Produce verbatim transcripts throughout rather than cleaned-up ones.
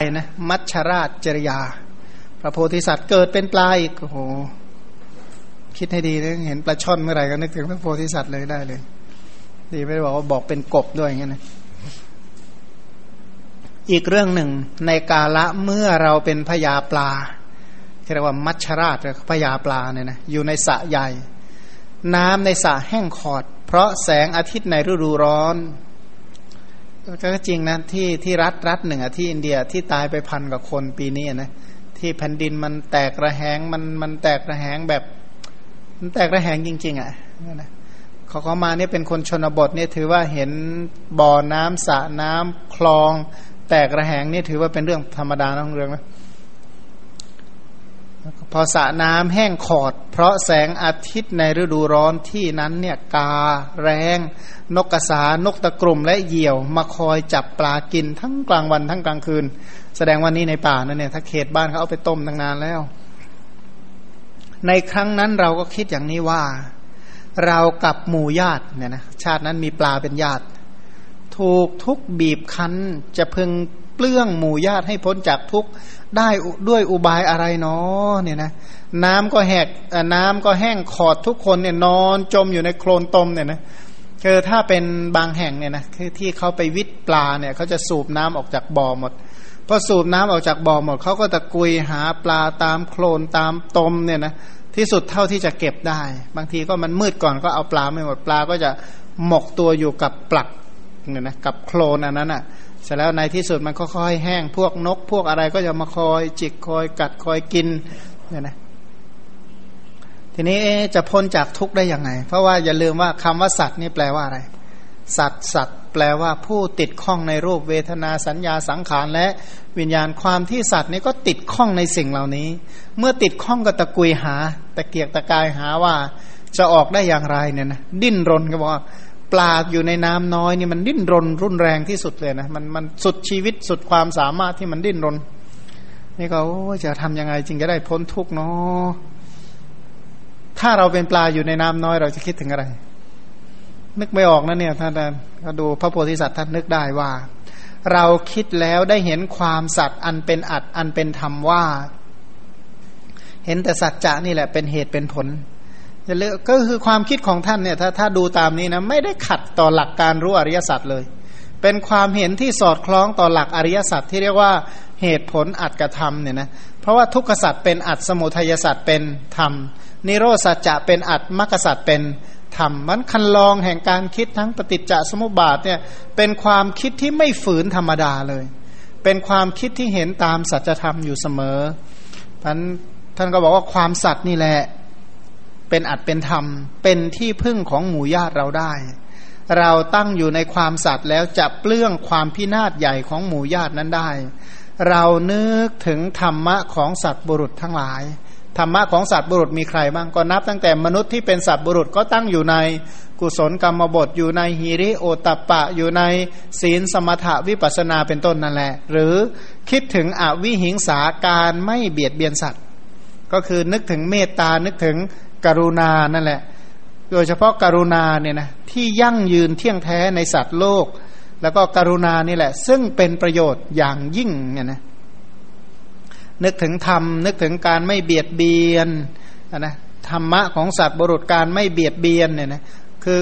ไอ้นะมัชฌราชจริยาพระโพธิสัตว์เกิดเป็นปลาอีกโอ้โหคิดให้ดีนะเห็นปลาช่อนเมื่อไหร่ก็นึกถึงพระโพธิสัตว์เลยได้เลยดีไม่ได้บอกว่าบอกเป็นกบด้วยอย่างเงี้ยนะอีกเรื่องหนึ่งในกาละเมื่อเราเป็นพญาปลาเรียกว่ามัชฌราชพญาปลาเนี่ยนะอยู่ในสระใหญ่น้ำในสระแห้งขอดเพราะแสงอาทิตย์ในฤดูร้อนก็จริงนะที่ที่รัฐรัฐหนึ่งอ่ะที่อินเดียที่ตายไปพันกว่าคนปีนี้นะที่แผ่นดินมันแตกระแหงมันมันแตกระแหงแบบมันแตกระแหงจริงๆอ่ะนะเขาเขามาเนี่ยเป็นคนชนบทเนี่ยถือว่าเห็นบ่อน้ำสระน้ำคลองแตกระแหงนี่ถือว่าเป็นเรื่องธรรมดาน้องเรืองนะพอสระน้ำแห้งขอดเพราะแสงอาทิตย์ในฤดูร้อนที่นั้นเนี่ยกาแรงนกกระสานกตะกรุ่มและเหยี่ยวมาคอยจับปลากินทั้งกลางวันทั้งกลางคืนแสดงว่านี่ในป่านั่นเนี่ยถ้าเขตบ้านเขาเอาไปต้มตั้งนานแล้วในครั้งนั้นเราก็คิดอย่างนี้ว่าเรากับหมู่ญาติเนี่ยนะชาตินั้นมีปลาเป็นญาติถูกทุกบีบคั้นจะพึงเปลื้องหมู่ญาติให้พ้นจากทุกข์ได้ด้วยอุบายอะไรเนาะเนี่ยนะน้ำก็แหกน้ำก็แห้งขอดทุกคนเนี่ยนอนจมอยู่ในโคลนตมเนี่ยนะคือถ้าเป็นบางแห่งเนี่ยนะคือที่เขาไปวิทย์ปลาเนี่ยเขาจะสูบน้ำออกจากบ่อหมดพอสูบน้ำออกจากบ่อหมดเขาก็ตะกุยหาปลาตามโคลนตามตมเนี่ยนะที่สุดเท่าที่จะเก็บได้บางทีก็มันมืดก่อนก็เอาปลาไม่หมดปลาก็จะหมกตัวอยู่กับปลักเนี่ยนะกับโคลนอันนั้นอ่ะเสร็จแล้วในที่สุดมันค่อยๆแห้งพวกนกพวกอะไรก็จะมาคอยจิกคอยกัดคอยกินเนี่ยนะทีนี้จะพ้นจากทุกข์ได้ยังไงเพราะว่าอย่าลืมว่าคำว่าสัตว์นี่แปลว่าอะไรสัตว์สัตว์แปลว่าผู้ติดข้องในรูปเวทนาสัญญาสังขารและวิญญาณความที่สัตว์นี่ก็ติดข้องในสิ่งเหล่านี้เมื่อติดข้องก็ตะกุยหาตะเกียกตะกายหาว่าจะออกได้อย่างไรเนี่ยนะดิ้นรนก็บอกว่าปลาอยู่ในน้ำน้อยนี่มันดิ้นรนรุนแรงที่สุดเลยนะมันมันสุดชีวิตสุดความสามารถที่มันดิ้นรนนี่ก็จะทำยังไงจึงจะได้พ้นทุกข์เนาะถ้าเราเป็นปลาอยู่ในน้ำน้อยเราจะคิดถึงอะไรนึกไม่ออกนะเนี่ยท่านก็ดูพระโพธิสัตว์ท่านนึกได้ว่าเราคิดแล้วได้เห็นความสัตย์อันเป็นอัตอันเป็นธรรมว่าเห็นแต่สัจจะนี่แหละเป็นเหตุเป็นผลก็คือความคิดของท่านเนี่ยถ้าถ้าดูตามนี้นะไม่ได้ขัดต่อหลักการรู้อริยสัจเลยเป็นความเห็นที่สอดคล้องต่อหลักอริยสัจที่เรียกว่าเหตุผลอัตกธรรมเนี่ยนะเพราะว่าทุกขสัจเป็นอัตสมุทัยสัจเป็นธรรมนิโรธสัจจะเป็นอัตมรรคสัจเป็นธรรมมันคันลองแห่งการคิดทั้งปฏิจจสมุปบาทเนี่ยเป็นความคิดที่ไม่ฝืนธรรมดาเลยเป็นความคิดที่เห็นตามสัจธรรมอยู่เสมอท่านท่านก็บอกว่าความสัตย์นี่แหละเป็นอัตเป็นธรรมเป็นที่พึ่งของหมู่ญาติเราได้เราตั้งอยู่ในความสัตย์แล้วจะเปลื้องความพินาศใหญ่ของหมู่ญาตินั้นได้เรานึกถึงธรรมะของสัตว์บุรุษทั้งหลายธรรมะของสัตว์บุรุษมีใครบ้างก็นับตั้งแต่มนุษย์ที่เป็นสัตว์บุรุษก็ตั้งอยู่ในกุศลกรรมบทอยู่ในหิริโอตัปปะอยู่ในศีลสมถะวิปัสสนาเป็นต้นนั่นแหละหรือคิดถึงอวิหิงสาการไม่เบียดเบียนสัตว์ก็คือนึกถึงเมตตานึกถึงกรุณานั่นแหละโดยเฉพาะกรุณาเนี่ยนะที่ยั่งยืนเที่ยงแท้ในสัตว์โลกแล้วก็กรุณานี่แหละซึ่งเป็นประโยชน์อย่างยิ่งเนี่ยนะนึกถึงธรรมนึกถึงการไม่เบียดเบียนนะธรรมะของสัตว์บุรุษการไม่เบียดเบียนเนี่ยนะคือ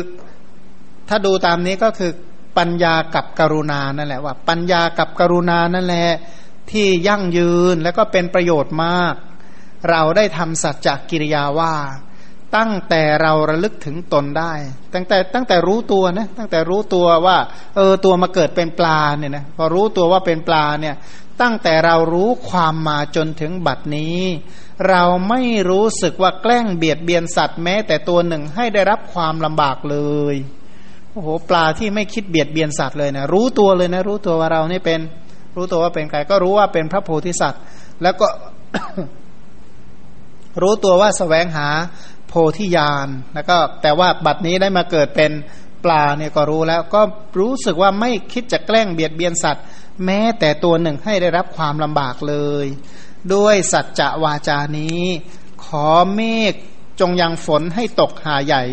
ถ้าดูตามนี้ก็คือปัญญากับกรุณานั่นแหละว่าปัญญากับกรุณานั่นแหละ ที่ยั่งยืนและก็เป็นประโยชน์มากเราได้ทำสัจจกิริยาว่าตั้งแต่เราระลึกถึงตนได้ตั้งแต่ตั้งแต่รู้ตัวนะตั้งแต่รู้ตัวว่าเออตัวมาเกิดเป็นปลาเนี่ยนะพอรู้ตัวว่าเป็นปลาเนี่ยตั้งแต่เรารู้ความมาจนถึงบัดนี้เราไม่รู้สึกว่าแกล้งเบียดเบียนสัตว์แม้แต่ตัวหนึ่งให้ได้รับความลำบากเลยโอ้โหปลาที่ไม่คิดเบียดเบียนสัตว์เลยนะรู้ตัวเลยนะรู้ตัวว่าเรานี่เป็นรู้ตัวว่าเป็นใครก็รู้ว่าเป็นพระโพธิสัตว์แล้วก็ รู้ตัวว่าแสวงหาโพธิญาณแล้วก็แต่ว่าบัดนี้ได้มาเกิดเป็นปลาเนี่ยก็รู้แล้วก็รู้สึกว่าไม่คิดจะแกล้งเบียดเบียนสัตว์แม้แต่ตัวหนึ่งให้ได้รับความลำบากเลยด้วยสัจจวาจานี้ขอเมฆจงยังฝนให้ตกหาใหญ่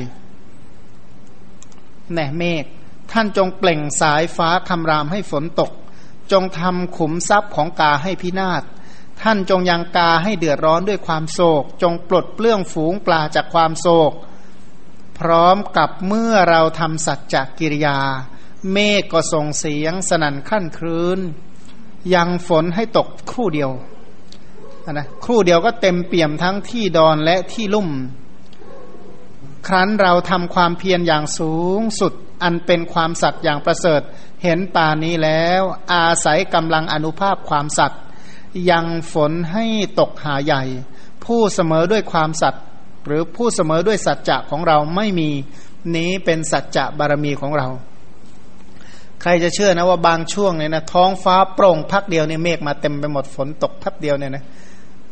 แหน่เมฆท่านจงเปล่งสายฟ้าคำรามให้ฝนตกจงทำขุมทรัพย์ของกาให้พินาศท่านจงยังกาให้เดือดร้อนด้วยความโศกจงปลดเปลื้องฝูงปลาจากความโศกพร้อมกับเมื่อเราทำสัจจกิริยาเมฆก็ส่งเสียงสนั่นครั่นครื้นยังฝนให้ตกครู่เดียวนะครู่เดียวก็เต็มเปี่ยมทั้งที่ดอนและที่ลุ่มครั้นเราทำความเพียรอย่างสูงสุดอันเป็นความสัตย์อย่างประเสริฐเห็นป่านี้แล้วอาศัยกำลังอนุภาพความสัตย์ยังฝนให้ตกหาใหญ่ผู้เสมอด้วยความสัตย์หรือผู้เสมอด้วยสัจจะของเราไม่มีนี้เป็นสัจจะบารมีของเราใครจะเชื่อนะว่าบางช่วงเนี่ยนะท้องฟ้าโปร่งพักเดียวเนี่ยเมฆมาเต็มไปหมดฝนตกแป๊บเดียวเนี่ยนะ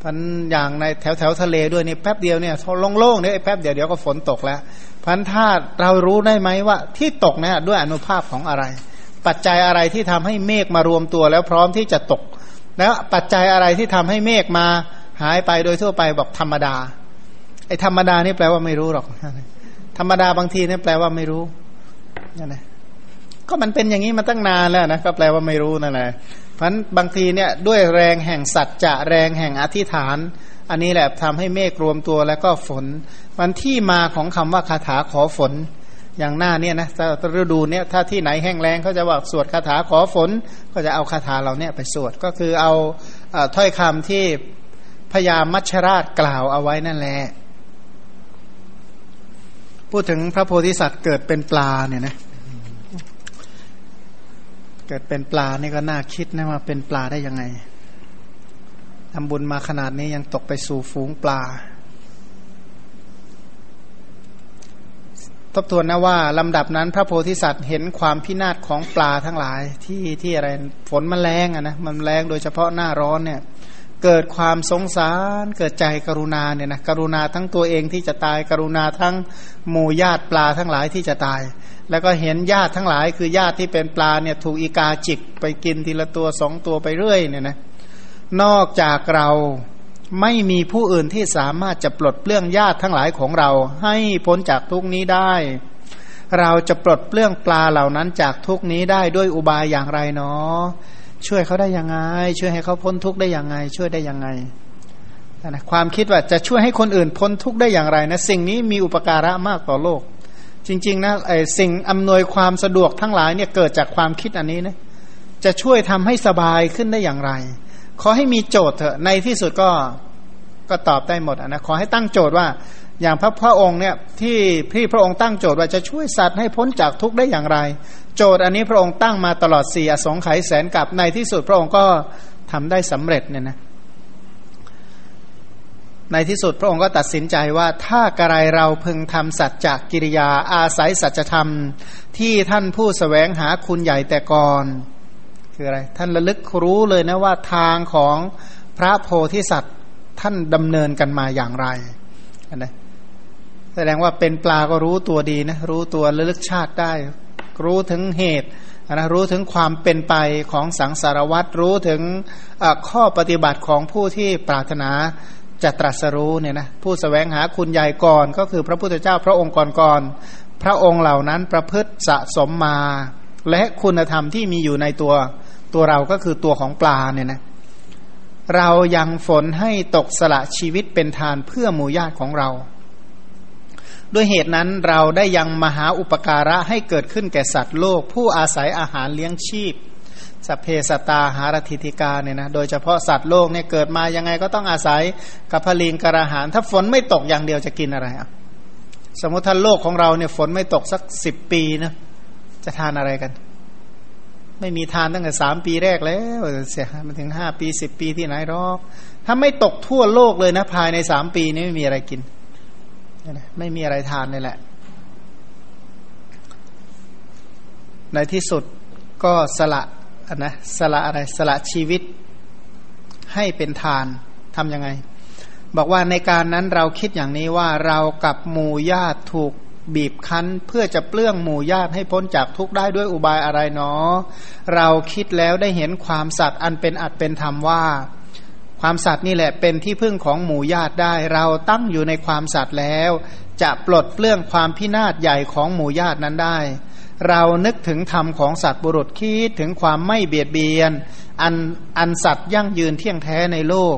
พันอย่างในแถวแถวทะเลด้วยนี่แป๊บเดียวเนี่ยโล่งๆเนี่ยแป๊บเดียวเดี๋ยวก็ฝนตกแล้วพันธาตุเรารู้ได้ไหมว่าที่ตกเนี่ยด้วยอานุภาพของอะไรปัจจัยอะไรที่ทำให้เมฆมารวมตัวแล้วพร้อมที่จะตกแล้วปัจจัยอะไรที่ทำให้เมฆมาหายไปโดยทั่วไปบอกธรรมดาไอ้ธรรมดานี่แปลว่าไม่รู้หรอกธรรมดาบางทีนี่แปลว่าไม่รู้นั่นแหละก็มันเป็นอย่างนี้มาตั้งนานแล้วนะก็แปลว่าไม่รู้นั่นแหละเพราะฉะนั้นบางทีเนี่ยด้วยแรงแห่งสัจจะแรงแห่งอธิษฐานอันนี้แหละทำให้เมฆรวมตัวแล้วก็ฝนวันที่มาของคำว่าคาถาขอฝนอย่างหน้าเนี่ยนะฤดูเนี่ยถ้าที่ไหนแห้งแล้งเขาจะว่าสวดคาถาขอฝนก็จะเอาคาถาเหล่านี้ไปสวดก็คือเอาถ้อยคำที่พญามัชฌราชกล่าวเอาไว้นั่นแหละพูดถึงพระโพธิสัตว์เกิดเป็นปลาเนี่ยนะเกิดเป็นปลานี่ก็น่าคิดนะว่าเป็นปลาได้ยังไงทำบุญมาขนาดนี้ยังตกไปสู่ฝูงปลาทบทวนนะว่าลำดับนั้นพระโพธิสัตว์เห็นความพินาศของปลาทั้งหลายที่ที่อะไรฝนมันแรงอ่ะนะมันแรงโดยเฉพาะหน้าร้อนเนี่ยเกิดความสงสารเกิดใจกรุณาเนี่ยนะกรุณาทั้งตัวเองที่จะตายกรุณาทั้งหมู่ญาติปลาทั้งหลายที่จะตายแล้วก็เห็นญาติทั้งหลายคือญาติที่เป็นปลาเนี่ยถูกอีกาจิกไปกินทีละตัวสองตัวไปเรื่อยเนี่ยนะนอกจากเราไม่มีผู้อื่นที่สามารถจะปลดเปลื้องญาติทั้งหลายของเราให้พ้นจากทุกข์นี้ได้เราจะปลดเปลื้องปลาเหล่านั้นจากทุกข์นี้ได้ด้วยอุบายอย่างไรเนาะช่วยเขาได้ยังไงช่วยให้เขาพ้นทุกข์ได้ยังไงช่วยได้ยังไงนะความคิดว่าจะช่วยให้คนอื่นพ้นทุกข์ได้อย่างไรนะสิ่งนี้มีอุปการะมากต่อโลกจริงๆนะไอ้สิ่งอำนวยความสะดวกทั้งหลายเนี่ยเกิดจากความคิดอันนี้นะจะช่วยทำให้สบายขึ้นได้อย่างไรขอให้มีโจทย์เถอะในที่สุดก็ก็ตอบได้หมดนะขอให้ตั้งโจทย์ว่าอย่างพระพระองค์เนี่ยที่พี่พระองค์ตั้งโจทย์ว่าจะช่วยสัตว์ให้พ้นจากทุกข์ได้อย่างไรโจทย์อันนี้พระองค์ตั้งมาตลอดสี่อสงไขยแสนกับในที่สุดพระองค์ก็ทำได้สำเร็จเนี่ยนะในที่สุดพระองค์ก็ตัดสินใจว่าถ้ากระไรเราพึงทำสัจจกิริยาอาศัยสัจธรรมที่ท่านผู้แสวงหาคุณใหญ่แต่ก่อนคืออะไรท่านระลึกรู้เลยนะว่าทางของพระโพธิสัตว์ท่านดำเนินกันมาอย่างไรนะแสดงว่าเป็นปลาก็รู้ตัวดีนะรู้ตัวระลึกชาติได้รู้ถึงเหตุนะรู้ถึงความเป็นไปของสังสารวัฏรู้ถึงข้อปฏิบัติของผู้ที่ปรารถนาจะตรัสรู้เนี่ยนะผู้แสวงหาคุณใหญ่ก่อนก็คือพระพุทธเจ้าพระองค์ก่อนๆพระองค์เหล่านั้นประพฤติสะสมมาและคุณธรรมที่มีอยู่ในตัวตัวเราก็คือตัวของปลาเนี่ยนะเรายังฝนให้ตกสละชีวิตเป็นทานเพื่อหมู่ญาติของเราด้วยเหตุนั้นเราได้ยังมหาอุปการะให้เกิดขึ้นแก่สัตว์โลกผู้อาศัยอาหารเลี้ยงชีพ สัพเพสัตตาหารถิติกาเนี่ยนะโดยเฉพาะสัตว์โลกเนี่ยเกิดมายังไงก็ต้องอาศัยกับพลิงกระหารถ้าฝนไม่ตกอย่างเดียวจะกินอะไรอ่ะสมมติท่านโลกของเราเนี่ยฝนไม่ตกสักสิบปีนะจะทานอะไรกันไม่มีทานตั้งแต่สามปีแรกแล้วเสียมันถึงห้าปีสิบปีที่ไหนหรอกถ้าไม่ตกทั่วโลกเลยนะภายในสามปีนี้ไม่มีอะไรกินไม่มีอะไรทานนี่แหละในที่สุดก็สละนะสละอะไรสละชีวิตให้เป็นทานทำยังไงบอกว่าในการนั้นเราคิดอย่างนี้ว่าเรากับหมู่ญาติถูกบีบคั้นเพื่อจะเปลื้องหมู่ญาติให้พ้นจากทุกข์ได้ด้วยอุบายอะไรเนาะเราคิดแล้วได้เห็นความสัตย์อันเป็นอัตเป็นธรรมว่าความสัตย์นี่แหละเป็นที่พึ่งของหมู่ญาติได้เราตั้งอยู่ในความสัตย์แล้วจะปลดเปลื้องความพินาศใหญ่ของหมู่ญาตินั้นได้เรานึกถึงธรรมของสัตว์บุรุษคิดถึงความไม่เบียดเบียนอันอันสัตย์ยั่งยืนเที่ยงแท้ในโลก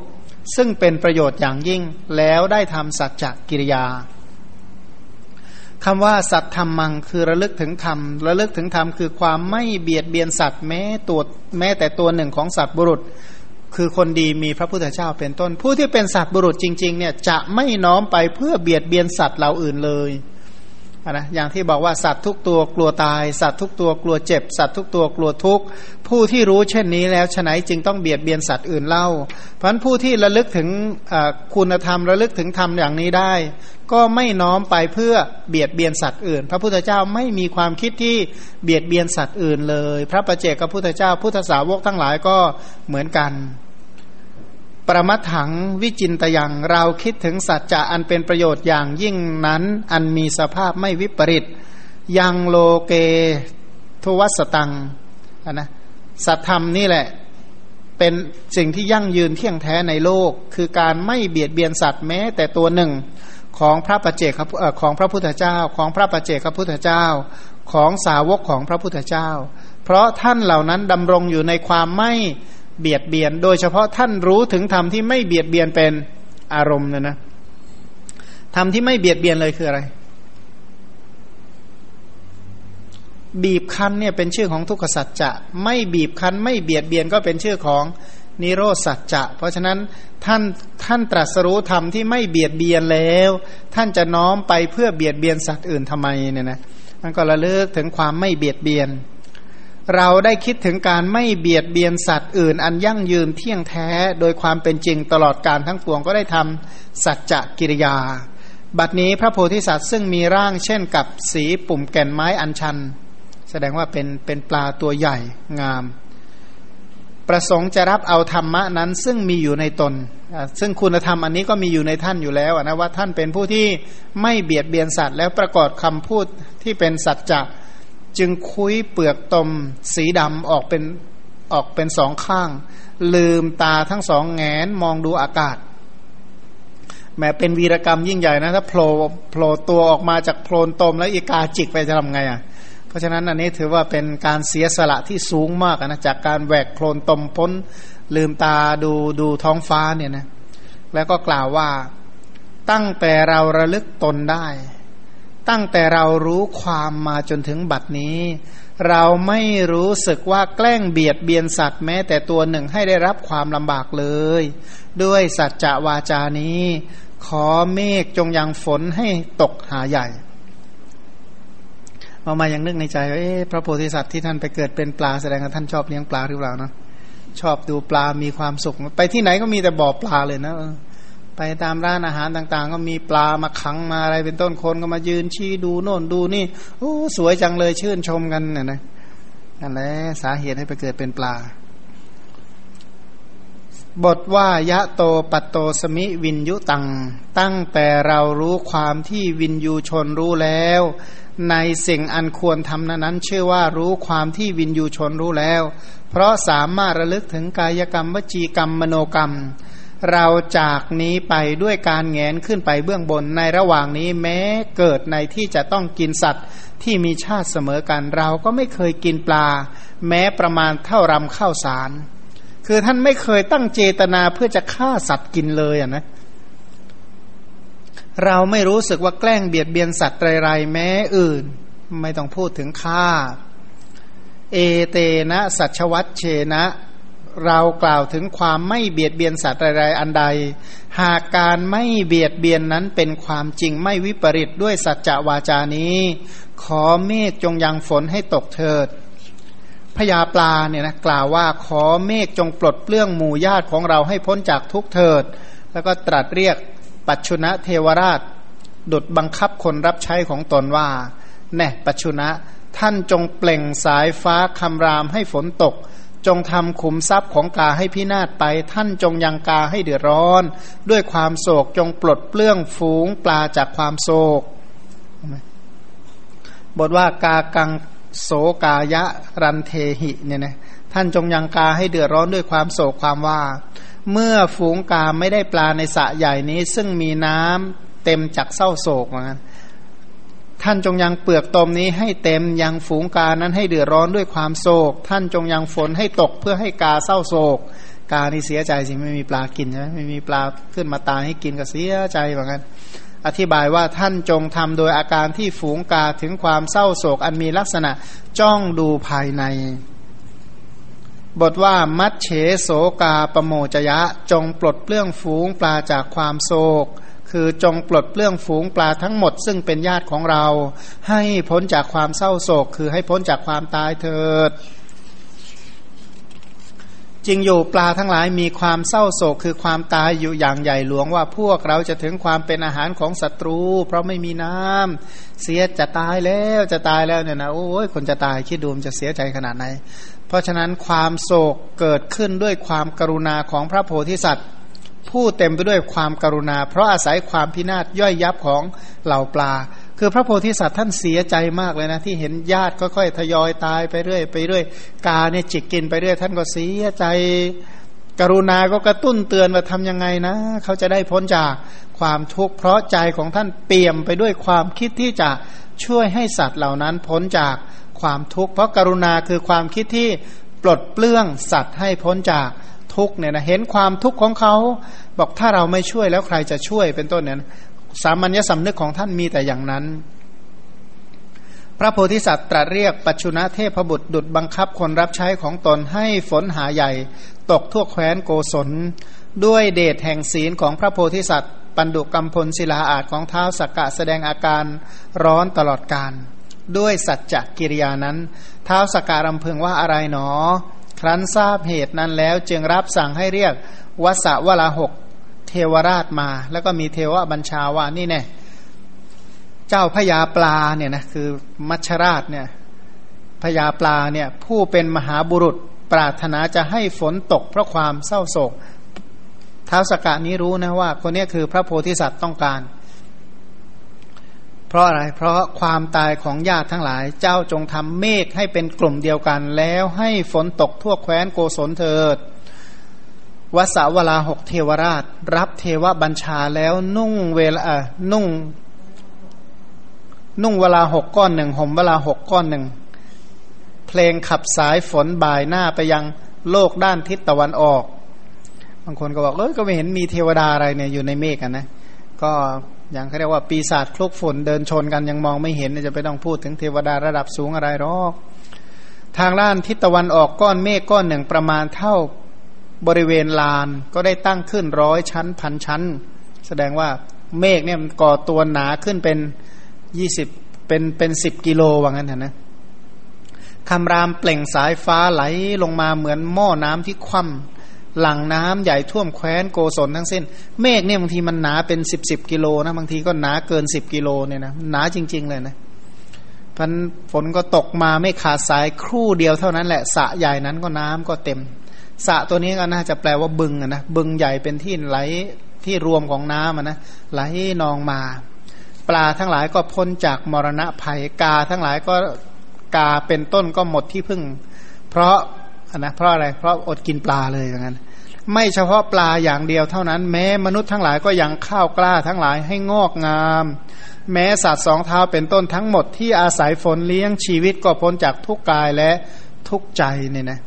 ซึ่งเป็นประโยชน์อย่างยิ่งแล้วได้ทำสัจจกิริยาคำว่าสัตธรรมังคือระลึกถึงธรรมระลึกถึงธรรมคือความไม่เบียดเบียนสัตว์แม้ตัวแม้แต่ตัวหนึ่งของสัตว์บุรุษคือคนดีมีพระพุทธเจ้าเป็นต้นผู้ที่เป็นสัตว์บุรุษจริงๆเนี่ยจะไม่น้อมไปเพื่อเบียดเบียนสัตว์เหล่าอื่นเลยนะอย่างที่บอกว่าสัตว์ทุกตัวกลัวตายสัตว์ทุกตัวกลัวเจ็บสัตว์ทุกตัวกลัวทุกข์ผู้ที่รู้เช่นนี้แล้วฉะไหนจึงต้องเบียดเบียนสัตว์อื่นเล่าเพราะฉะนั้นผู้ที่ระลึกถึงคุณธรรมระลึกถึงธรรมอย่างนี้ได้ก็ไม่น้อมไปเพื่อเบียดเบียนสัตว์อื่นพระพุทธเจ้าไม่มีความคิดที่เบียดเบียนสัตว์อื่นเลยพระปัจเจกพระพุทธเจ้าพุทธสาวกทั้งหลายก็เหมือนกันประมัตถังวิจินตยังเราคิดถึงสัจจะอันเป็นประโยชน์อย่างยิ่งนั้นอันมีสภาพไม่วิปริตยังโลเกทุวัสตังนะสัตธรรมนี่แหละเป็นสิ่งที่ยั่งยืนเที่ยงแท้ในโลกคือการไม่เบียดเบียนสัตว์แม้แต่ตัวหนึ่งของพระปัจเจกของพระพุทธเจ้าของพระปัจเจกพระพุทธเจ้าของสาวกของพระพุทธเจ้าเพราะท่านเหล่านั้นดำรงอยู่ในความไม่เบียดเบียนโดยเฉพาะท่านรู้ถึงธรรมที่ไม่เบียดเบียนเป็นอารมณ์นะนะธรรมที่ไม่เบียดเบียนเลยคืออะไรบีบคั้นเนี่ยเป็นชื่อของทุกขสัจจะไม่บีบคั้นไม่เบียดเบียนก็เป็นชื่อของนิโรธสัจจะเพราะฉะนั้นท่านท่านตรัสรู้ธรรมที่ไม่เบียดเบียนแล้วท่านจะน้อมไปเพื่อเบียดเบียนสัตว์อื่นทำไมเนี่ยนะมันก็ระลึกถึงความไม่เบียดเบียนเราได้คิดถึงการไม่เบียดเบียนสัตว์อื่นอันยั่งยืนเที่ยงแท้โดยความเป็นจริงตลอดการทั้งปวงก็ได้ทำสัจจกิริยาบัดนี้พระโพธิสัตว์ซึ่งมีร่างเช่นกับสีปุ่มแก่นไม้อัญชันแสดงว่าเป็นเป็นปลาตัวใหญ่งามประสงค์จะรับเอาธรรมะนั้นซึ่งมีอยู่ในตนซึ่งคุณธรรมอันนี้ก็มีอยู่ในท่านอยู่แล้วนะว่าท่านเป็นผู้ที่ไม่เบียดเบียนสัตว์แล้วประกอบคำพูดที่เป็นสัจจะจึงคุ้ยเปลือกตมสีดำออกเป็นออกเป็นสองข้างลืมตาทั้งสองแงนมองดูอากาศแม้เป็นวีรกรรมยิ่งใหญ่นะถ้าโผล่โผล่ตัวออกมาจากโคลนตมแล้วอีกาจิกไปจะทำไงอ่ะเพราะฉะนั้นอันนี้ถือว่าเป็นการเสียสละที่สูงมากนะจากการแหวกโคลนตมพ้นลืมตาดูดูท้องฟ้าเนี่ยนะแล้วก็กล่าวว่าตั้งแต่เราระลึกตนได้ตั้งแต่เรารู้ความมาจนถึงบัดนี้เราไม่รู้สึกว่าแกล้งเบียดเบียนสัตว์แม้แต่ตัวหนึ่งให้ได้รับความลำบากเลยด้วยสัจจะวาจานี้ขอเมฆจงยังฝนให้ตกหาใหญ่มามายังนึกในใจว่าเอ๊ะพระโพธิสัตว์ที่ท่านไปเกิดเป็นปลาแสดงว่าท่านชอบเลี้ยงปลาหรือเปล่านะชอบดูปลามีความสุขไปที่ไหนก็มีแต่บ่อปลาเลยนะไปตามร้านอาหารต่างๆก็มีปลามาขังมาอะไรเป็นต้นคนก็มายืนชี้ดูโน่นดูนี่โอ้สวยจังเลยชื่นชมกันเนี่ยนะนั่นแหละสาเหตุให้ไปเกิดเป็นปลาบทว่ายะโตปัตโตสมิวินยุตังตั้งแต่เรารู้ความที่วินยูชนรู้แล้วในสิ่งอันควรทำนั้นชื่อว่ารู้ความที่วินยูชนรู้แล้วเพราะสามารถระลึกถึงกายกรรมวจีกรรมมโนกรรมเราจากนี้ไปด้วยการแงนขึ้นไปเบื้องบนในระหว่างนี้แม้เกิดในที่จะต้องกินสัตว์ที่มีชาติเสมอกันเราก็ไม่เคยกินปลาแม้ประมาณเท่ารำข้าวสารคือท่านไม่เคยตั้งเจตนาเพื่อจะฆ่าสัตว์กินเลยอ่ะนะเราไม่รู้สึกว่าแกล้งเบียดเบียนสัตว์ไรๆแม้อื่นไม่ต้องพูดถึงฆ่า เอเตนะสัชวัตเชนะเรากล่าวถึงความไม่เบียดเบียนสัตว์อะไรอันใดหากการไม่เบียดเบียนนั้นเป็นความจริงไม่วิปริตด้วยสัจจวาจานี้ขอเมฆจงยังฝนให้ตกเถิดพญาปลาเนี่ยนะกล่าวว่าขอเมฆจงปลดเปลื้องหมู่ญาติของเราให้พ้นจากทุกข์เถิดแล้วก็ตรัสเรียกปัจฉุนะเทวราชดุจบังคับคนรับใช้ของตนว่าแน่ปัจฉุนะท่านจงเปล่งสายฟ้าคำรามให้ฝนตกจงทำขุมทรัพย์ของกาให้พินาศไปท่านจงยังกาให้เดือดร้อนด้วยความโศกจงปลดเปลื้องฝูงปลาจากความโศกบทว่ากากังโศกายะรันเทหิเนี่ยนะท่านจงยังกาให้เดือดร้อนด้วยความโศกความว่าเมื่อฝูงกาไม่ได้ปลาในสระใหญ่นี้ซึ่งมีน้ำเต็มจากเศร้าโศกเหมือนกันท่านจงยังเปลือกตมนี้ให้เต็มยังฝูงกานั้นให้เดือดร้อนด้วยความโศกท่านจงยังฝนให้ตกเพื่อให้กาเศร้าโศกกานี่เสียใจสิไม่มีปลากินใช่ไหมไม่มีปลาขึ้นมาตายให้กินก็เสียใจเหมือนกันอธิบายว่าท่านจงทำโดยอาการที่ฝูงกาถึงความเศร้าโศกอันมีลักษณะจ้องดูภายในบทว่ามัชเฉโสกาปโมจยะจงปลดเปลื้องฝูงปลาจากความโศกคือจงปลดเปลื้องฝูงปลาทั้งหมดซึ่งเป็นญาติของเราให้พ้นจากความเศร้าโศกคือให้พ้นจากความตายเถิดจริงอยู่ปลาทั้งหลายมีความเศร้าโศกคือความตายอยู่อย่างใหญ่หลวงว่าพวกเราจะถึงความเป็นอาหารของศัตรูเพราะไม่มีน้ำเสียจะตายแล้วจะตายแล้วเนี่ยนะโอ้ยคนจะตายคิดดูมันจะเสียใจขนาดไหนเพราะฉะนั้นความโศกเกิดขึ้นด้วยความกรุณาของพระโพธิสัตว์ผู้เต็มไปด้วยความกรุณาเพราะอาศัยความพินาศย่อยยับของเหล่าปลาคือพระโพธิสัตว์ท่านเสียใจมากเลยนะที่เห็นญาติค่อยๆทยอยตายไปเรื่อยไปเรื่อยกาเนี่ยจิกกินไปเรื่อยท่านก็เสียใจกรุณาก็กระตุ้นเตือนว่าทำยังไงนะเขาจะได้พ้นจากความทุกข์เพราะใจของท่านเปี่ยมไปด้วยความคิดที่จะช่วยให้สัตว์เหล่านั้นพ้นจากความทุกข์เพราะกรุณาคือความคิดที่ปลดเปลื้องสัตว์ให้พ้นจากทุกข์เนี่ยนะเห็นความทุกข์ของเขาบอกถ้าเราไม่ช่วยแล้วใครจะช่วยเป็นต้นเนี่ยสามัญญสำนึกของท่านมีแต่อย่างนั้นพระโพธิสัตว์ตรัสเรียกปัจฉุนะเทพบุตรดุจบังคับคนรับใช้ของตนให้ฝนหาใหญ่ตกทั่วแคว้นโกศลด้วยเดชแห่งศีลของพระโพธิสัตว์ปันดุกัมพลศิลาอาจของท้าวสักกะแสดงอาการร้อนตลอดกาลด้วยสัจจกิริยานั้นท้าวสักกะรำพึงว่าอะไรหนอครั้นทราบเหตุนั้นแล้วจึงรับสั่งให้เรียกวสวลาหกเทวราชมาแล้วก็มีเทวบัญชาว่านี่แน่เจ้าพญาปลาเนี่ยนะคือมัชราชเนี่ยพญาปลาเนี่ยผู้เป็นมหาบุรุษปรารถนาจะให้ฝนตกเพราะความเศร้าโศกท้าวสักกะนี้รู้นะว่าคนนี้คือพระโพธิสัตว์ต้องการเพราะอะไรเพราะความตายของญาติทั้งหลายเจ้าจงทำเมฆให้เป็นกลุ่มเดียวกันแล้วให้ฝนตกทั่วแคว้นโกศลเถิดวสวลาหกเทวราชรับเทวบัญชาแล้วนุ่งเวลานุ่งนุ่งเวลาหกก้อนหนึ่งห่มเวลาหกก้อนหนึ่งเพลงขับสายฝนบ่ายหน้าไปยังโลกด้านทิศตะวันออกบางคนก็บอกเอ้ยก็ไม่เห็นมีเทวดาอะไรเนี่ยอยู่ในเมฆกันนะก็อย่างเขาเรียกว่าปีศาจคลุกฝนเดินชนกันยังมองไม่เห็นจะไปต้องพูดถึงเทวดาระดับสูงอะไรหรอกทางด้านทิศตะวันออกก้อนเมฆก้อนหนึ่งประมาณเท่าบริเวณลานก็ได้ตั้งขึ้นร้อยชั้นพันชั้นแสดงว่าเมฆเนี่ยมันก่อตัวหนาขึ้นเป็นยี่สิบเป็นเป็นสิบกิโลว่างั้นนะนะคำรามเปล่งสายฟ้าไหลลงมาเหมือนหม้อน้ำที่คว่ำหลั่งน้ำใหญ่ท่วมแคว้นโกศลทั้งเส้นเมฆเนี่ยบางทีมันหนาเป็นสิบสิบกิโลนะบางทีก็หนาเกินสิบกิโลเนี่ยนะหนาจริงๆเลยนะพันฝนก็ตกมาไม่ขาดสายครู่เดียวเท่านั้นแหละสระใหญ่นั้นก็น้ำก็เต็มสระตัวนี้ก็น่าจะแปลว่าบึงนะบึงใหญ่เป็นที่ไหลที่รวมของน้ำนะไหลนองมาปลาทั้งหลายก็พ้นจากมรณะภัยกาทั้งหลายก็กาเป็นต้นก็หมดที่พึ่งเพราะนะเพราะอะไรเพราะอดกินปลาเลยอย่างนั้นไม่เฉพาะปลาอย่างเดียวเท่านั้นแม้มนุษย์ทั้งหลายก็ยังข้าวกล้าทั้งหลายให้งอกงามแม้สัตว์สองเท้าเป็นต้นทั้งหมดที่อาศัยฝนเลี้ยงชีวิตก็พ้นจากทุกกายและทุกใจเนี่ยนะ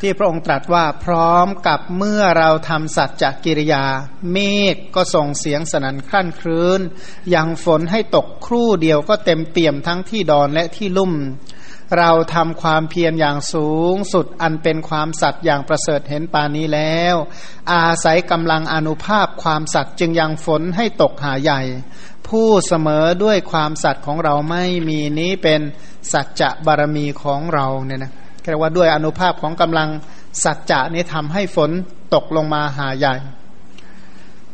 ที่พระองค์ตรัสว่าพร้อมกับเมื่อเราทำสัจจกิริยาเมฆก็ส่งเสียงสนั่นครั่นครื้นยังฝนให้ตกครู่เดียวก็เต็มเปี่ยมทั้งที่ดอนและที่ลุ่ม เราทำความเพียรอย่างสูงสุดอันเป็นความสัตย์อย่างประเสริฐเห็นปานนี้แล้วอาศัยกำลังอานุภาพความสัตย์จึงยังฝนให้ตกหาใหญ่ผู้เสมอด้วยความสัตย์ของเราไม่มีนี้เป็นสัจจะบารมีของเราเนี่ยนะเรียกว่าด้วยอานุภาพของกำลังสัจจะนี้ทำให้ฝนตกลงมาหาใหญ่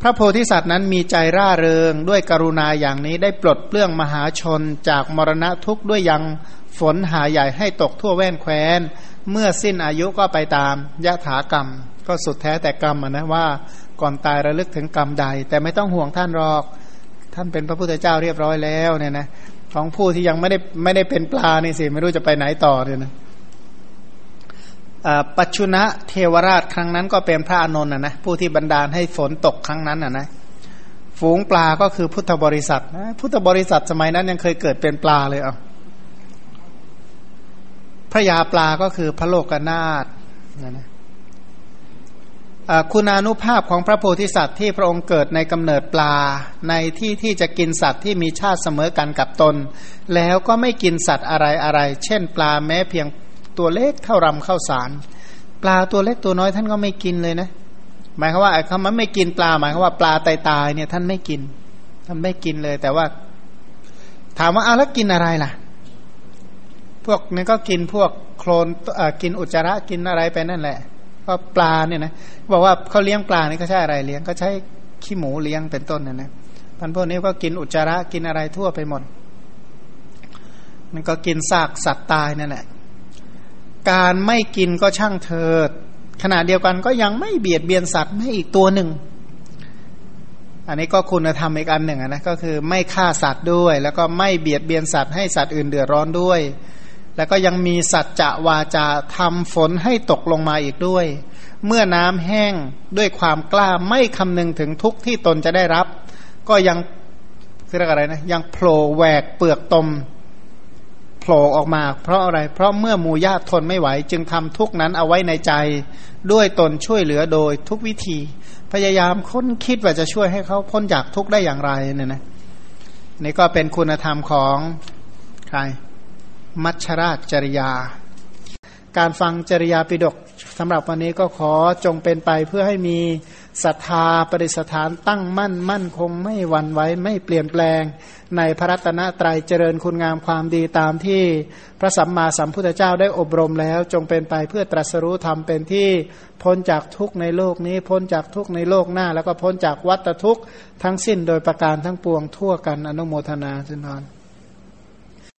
พระโพธิสัตว์นั้นมีใจร่าเริงด้วยกรุณาอย่างนี้ได้ปลดเปลื้องมหาชนจากมรณะทุกข์ด้วยยังฝนหาใหญ่ให้ตกทั่วแว่นแคว้นเมื่อสิ้นอายุก็ไปตามยถากรรมก็สุดแท้แต่กรรมนะว่าก่อนตายระลึกถึงกรรมใดแต่ไม่ต้องห่วงท่านหรอกท่านเป็นพระพุทธเจ้าเรียบร้อยแล้วเนี่ยนะของผู้ที่ยังไม่ได้ไม่ได้เป็นปลานี่สิไม่รู้จะไปไหนต่อเนี่ยนะปัจฉุนะเทวราชครั้งนั้นก็เป็นพระอานนท์นะนะผู้ที่บันดาลให้ฝนตกครั้งนั้นนะนะฝูงปลาก็คือพุทธบริษัทนะพุทธบริษัทสมัยนั้นยังเคยเกิดเป็นปลาเลยเอาพระยาปลาก็คือพระโลกนาถนะนะคุณานุภาพของพระโพธิสัตว์ที่พระองค์เกิดในกำเนิดปลาในที่ที่จะกินสัตว์ที่มีชาติเสมอกันกับตนแล้วก็ไม่กินสัตว์อะไรอะไรเช่นปลาแม้เพียงตัวเล็กเท่ารำข้าวสารปลาตัวเล็กตัวน้อยท่านก็ไม่กินเลยนะหมายความว่าคำว่าไม่กินปลาหมายความว่าปลาตายตายเนี่ยท่านไม่กินท่านไม่กินเลยแต่ว่าถามว่าเอาแล้วกินอะไรล่ะพวกนั้นก็กินพวกโคลนกินอุจจาระกินอะไรไปนั่นแหละก็ปลาเนี่ยนะบอกว่าเขาเลี้ยงปลานี่เขาใช้อะไรเลี้ยงก็ใช้ขี้หมูเลี้ยงเป็นต้นนะนะพันพวกนี้ก็กินอุจจาระกินอะไรทั่วไปหมดมันก็กินซากสัตว์ตายนั่นแหละการไม่กินก็ช่างเถิดขณะเดียวกันก็ยังไม่เบียดเบียนสัตว์ให้อีกตัวหนึ่งอันนี้ก็คุณธรรมอีกอันหนึ่งนะก็คือไม่ฆ่าสัตว์ด้วยแล้วก็ไม่เบียดเบียนสัตว์ให้สัตว์อื่นเดือดร้อนด้วยแล้วก็ยังมีสัจจะวาจาทำฝนให้ตกลงมาอีกด้วยเมื่อน้ำแห้งด้วยความกล้าไม่คำนึงถึงทุกข์ที่ตนจะได้รับก็ยังคืออะไรนะยังโผล่แหวกเปลือกตมโผล่ออกมาเพราะอะไรเพราะเมื่อหมู่ญาติทนไม่ไหวจึงทำทุกข์นั้นเอาไว้ในใจด้วยตนช่วยเหลือโดยทุกวิธีพยายามค้นคิดว่าจะช่วยให้เขาพ้นจากทุกข์ได้อย่างไรเนี่ยนะนี่ก็เป็นคุณธรรมของใครมัชฌราชจริยาการฟังจริยาปิฎกสำหรับวันนี้ก็ขอจงเป็นไปเพื่อให้มีศรัทธาประดิษฐานตั้งมั่นมั่นคงไม่หวั่นไหวไม่เปลี่ยนแปลงในพระรัตนตรัยเจริญคุณงามความดีตามที่พระสัมมาสัมพุทธเจ้าได้อบรมแล้วจงเป็นไปเพื่อตรัสรู้ธรรมเป็นที่พ้นจากทุกข์ในโลกนี้พ้นจากทุกข์ในโลกหน้าแล้วก็พ้นจากวัฏทุกข์ทั้งสิ้นโดยประการทั้งปวงทั่วกันอนุโมทนาสุนทร